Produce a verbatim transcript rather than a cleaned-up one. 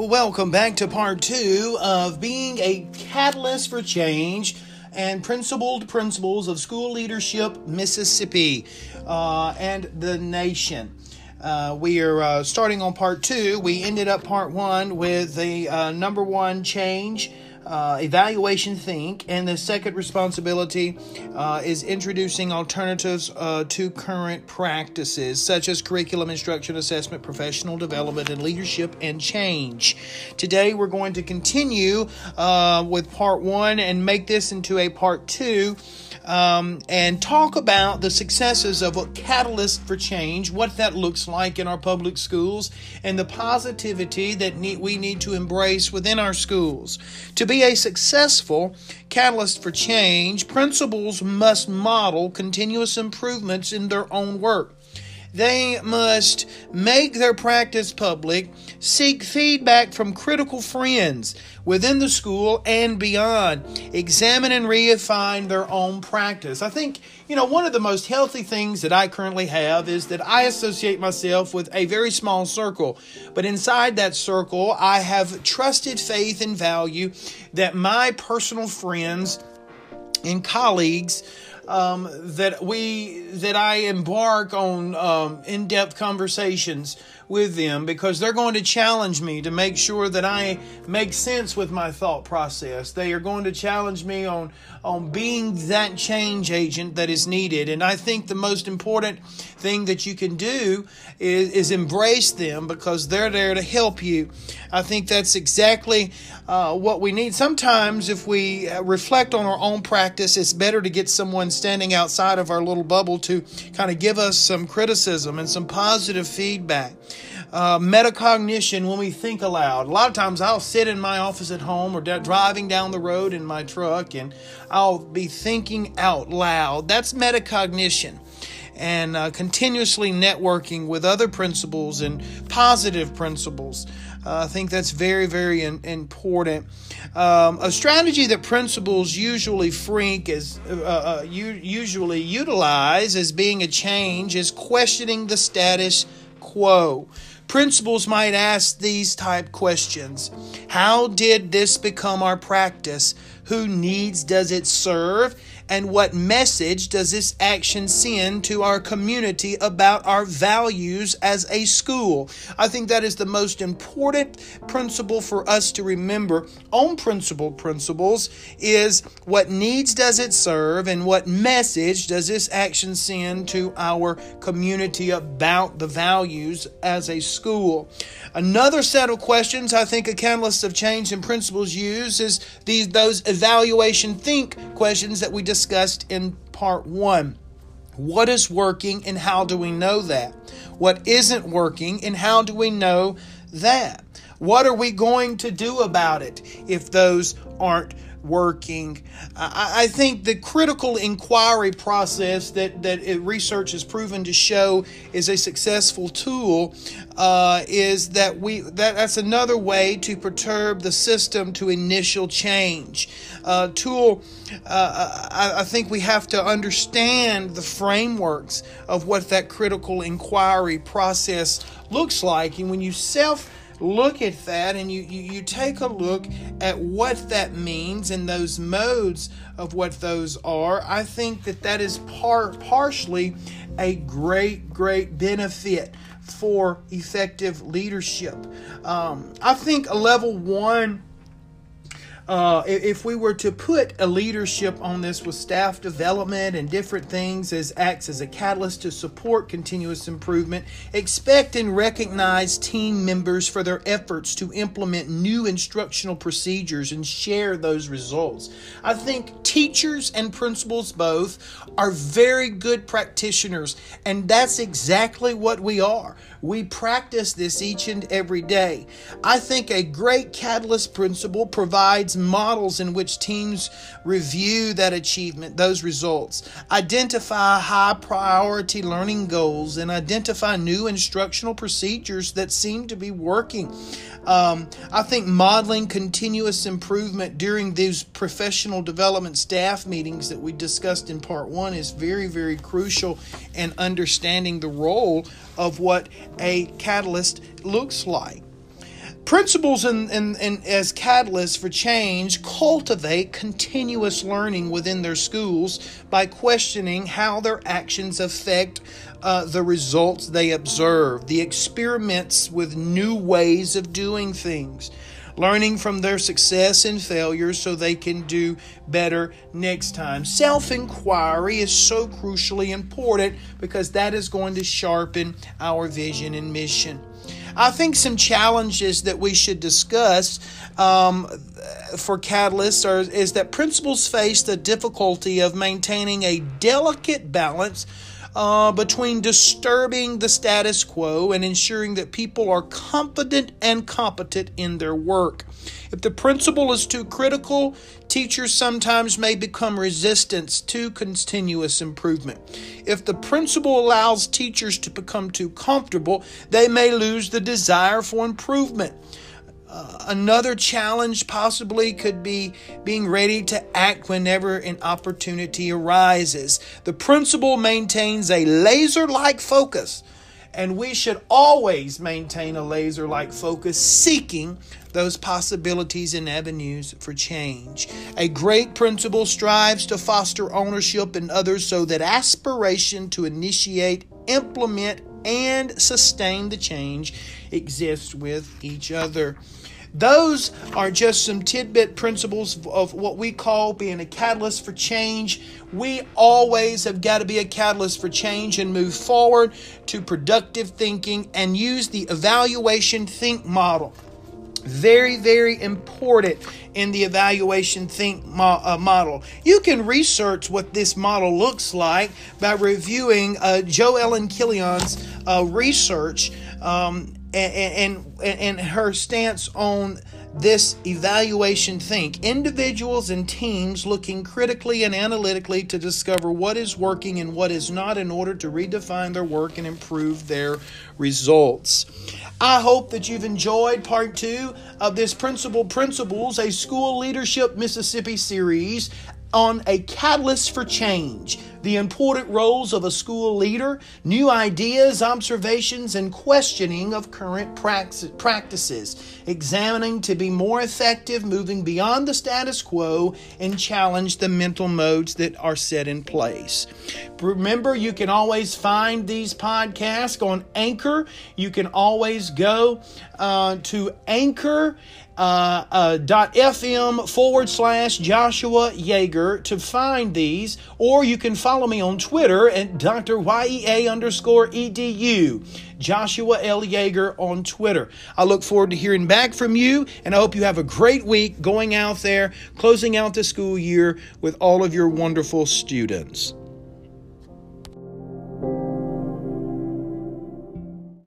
Welcome back to part two of being a catalyst for change and principled principles of school leadership, Mississippi, uh, and the nation. Uh, we are uh, starting on part two. We ended up part one with the uh, number one change, uh, evaluation think, and the second responsibility uh, is introducing alternatives uh, to current practices such as curriculum, instruction, assessment, professional development, and leadership and change. Today we're going to continue uh, with part one and make this into a part two um, and talk about the successes of a catalyst for change, what that looks like in our public schools, and the positivity that need, we need to embrace within our schools. To be a successful catalyst for change, principals must model continuous improvements in their own work. They must make their practice public, seek feedback from critical friends within the school and beyond, examine and refine their own practice. I think, you know, one of the most healthy things that I currently have is that I associate myself with a very small circle, but inside that circle, I have trusted faith and value that my personal friends and colleagues Um, that we that I embark on um, in-depth conversations with them, because they're going to challenge me to make sure that I make sense with my thought process. They are going to challenge me on, on being that change agent that is needed. And I think the most important thing that you can do is, is embrace them, because they're there to help you. I think that's exactly uh, what we need. Sometimes if we reflect on our own practice, it's better to get someone standing outside of our little bubble to kind of give us some criticism and some positive feedback. Uh, metacognition, when we think aloud. A lot of times I'll sit in my office at home or d- driving down the road in my truck, and I'll be thinking out loud. That's metacognition. And uh, continuously networking with other principals and positive principals. Uh, I think that's very, very in- important. Um, a strategy that principals usually freak is uh, uh, u- usually utilize as being a change is questioning the status quo. Principals might ask these type questions. How did this become our practice? Who needs does it serve? And what message does this action send to our community about our values as a school? I think that is the most important principle for us to remember on principle principles is what needs does it serve and what message does this action send to our community about the values as a school? Another set of questions I think a catalyst of change and principles use is these those evaluation think questions that we discussed. discussed in part one. What is working and how do we know that? What isn't working and how do we know that? What are we going to do about it if those aren't working? I, I think the critical inquiry process that, that research has proven to show is a successful tool uh, is that we that, that's another way to perturb the system to initial change. Uh, tool, uh, I, I think we have to understand the frameworks of what that critical inquiry process looks like. And when you self look at that and you, you, you take a look at what that means and those modes of what those are, I think that that is par- partially a great, great benefit for effective leadership. Um, I think a level one, uh, if we were to put a leadership on this with staff development and different things as acts as a catalyst to support continuous improvement, expect and recognize team members for their efforts to implement new instructional procedures and share those results. I think teachers and principals both are very good practitioners, and that's exactly what we are. We practice this each and every day. I think a great catalyst principle provides models in which teams review that achievement, those results, identify high priority learning goals, and identify new instructional procedures that seem to be working. Um, I think modeling continuous improvement during these professional development staff meetings that we discussed in part one is very, very crucial in understanding the role of what a catalyst looks like. Principles in, in, in, as catalysts for change cultivate continuous learning within their schools by questioning how their actions affect uh, the results they observe, the experiments with new ways of doing things, learning from their success and failures so they can do better next time. Self-inquiry is so crucially important because that is going to sharpen our vision and mission. I think some challenges that we should discuss um, for catalysts are, is that principals face the difficulty of maintaining a delicate balance uh, between disturbing the status quo and ensuring that people are confident and competent in their work. If the principal is too critical, teachers sometimes may become resistant to continuous improvement. If the principal allows teachers to become too comfortable, they may lose the desire for improvement. Uh, another challenge possibly could be being ready to act whenever an opportunity arises. The principal maintains a laser-like focus, and we should always maintain a laser-like focus, seeking those possibilities and avenues for change. A great principle strives to foster ownership in others so that aspiration to initiate, implement, and sustain the change exists with each other. Those are just some tidbit principles of what we call being a catalyst for change. We always have got to be a catalyst for change and move forward to productive thinking and use the evaluation think model. Very, very important in the evaluation think mo- uh, model. You can research what this model looks like by reviewing uh, Jo Ellen Killian's uh, research um, and, and, and her stance on this evaluation think. Individuals and teams looking critically and analytically to discover what is working and what is not in order to redefine their work and improve their results. I hope that you've enjoyed part two of this Principal Principles, a School Leadership Mississippi series on a catalyst for change, the important roles of a school leader, new ideas, observations, and questioning of current practices, examining to be more effective, moving beyond the status quo, and challenge the mental modes that are set in place. Remember, you can always find these podcasts on Anchor. You can always go uh, to Anchor Uh, uh, dot F M forward slash Joshua Yeager to find these, or you can follow me on Twitter at Doctor Y E A underscore E D U, Joshua L. Yeager on Twitter. I look forward to hearing back from you, and I hope you have a great week going out there, closing out the school year with all of your wonderful students.